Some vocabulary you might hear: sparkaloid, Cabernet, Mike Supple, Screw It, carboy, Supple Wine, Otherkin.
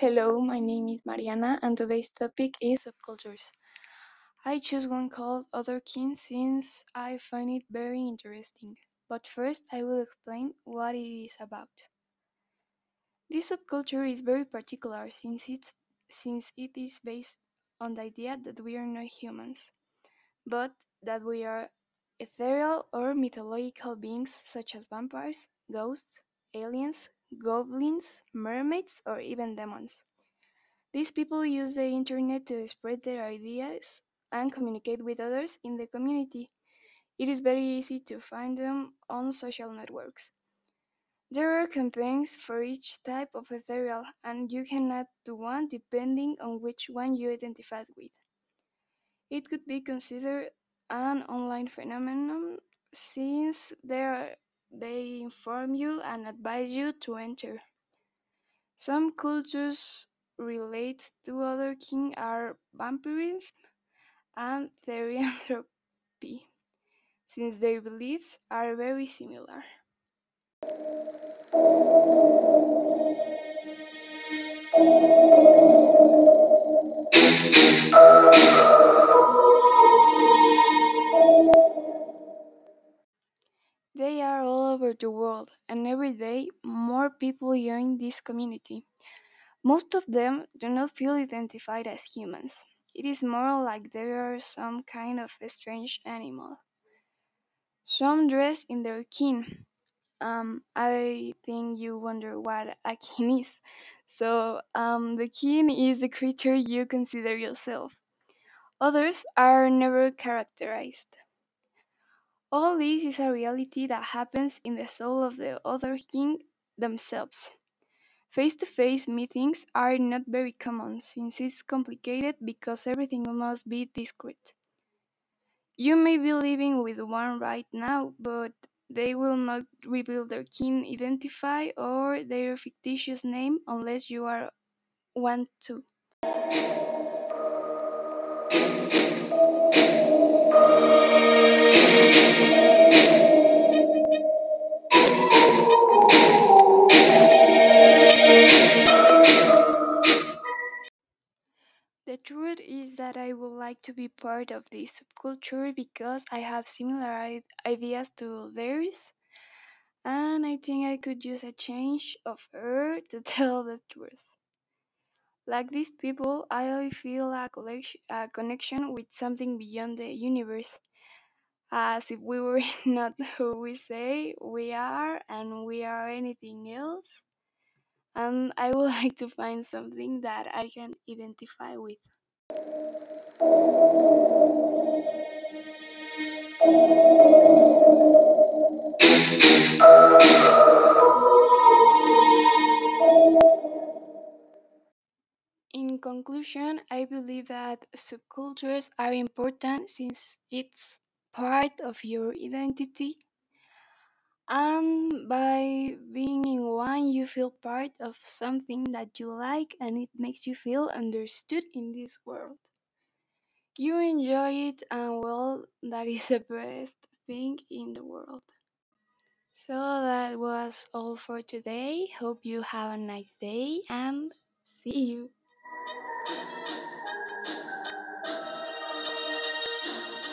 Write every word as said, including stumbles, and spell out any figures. Hello, my name is Mariana and today's topic is subcultures. I choose one called Otherkin since I find it very interesting, but first I will explain what it is about. This subculture is very particular since, it's, since it is based on the idea that we are not humans, but that we are ethereal or mythological beings such as vampires, ghosts, aliens, goblins, mermaids, or even demons. These people use the internet to spread their ideas and communicate with others in the community. It is very easy to find them on social networks. There are campaigns for each type of ethereal, and you can add to one depending on which one you identify with. It could be considered an online phenomenon since there are They inform you and advise you to enter. Some cultures related to Otherkin are vampirism and therianthropy, since their beliefs are very similar. They are all over the world, and every day more people join this community. Most of them do not feel identified as humans. It is more like they are some kind of a strange animal. Some dress in their kin. Um, I think you wonder what a kin is. So, um, the kin is the creature you consider yourself. Others are never characterized. All this is a reality that happens in the soul of the Otherkin themselves. Face-to-face meetings are not very common since it's complicated because everything must be discreet. You may be living with one right now, but they will not reveal their kin identify or their fictitious name unless you are one too. The truth is that I would like to be part of this subculture because I have similar ideas to theirs, and I think I could use a change of air to tell the truth. Like these people, I feel a, a connection with something beyond the universe, as if we were not who we say we are and we are anything else. And I would like to find something that I can identify with. In conclusion, I believe that subcultures are important since it's part of your identity. And by being in one, you feel part of something that you like, and it makes you feel understood in this world. You enjoy it, and well, that is the best thing in the world. So that was all for today. Hope you have a nice day, and see you.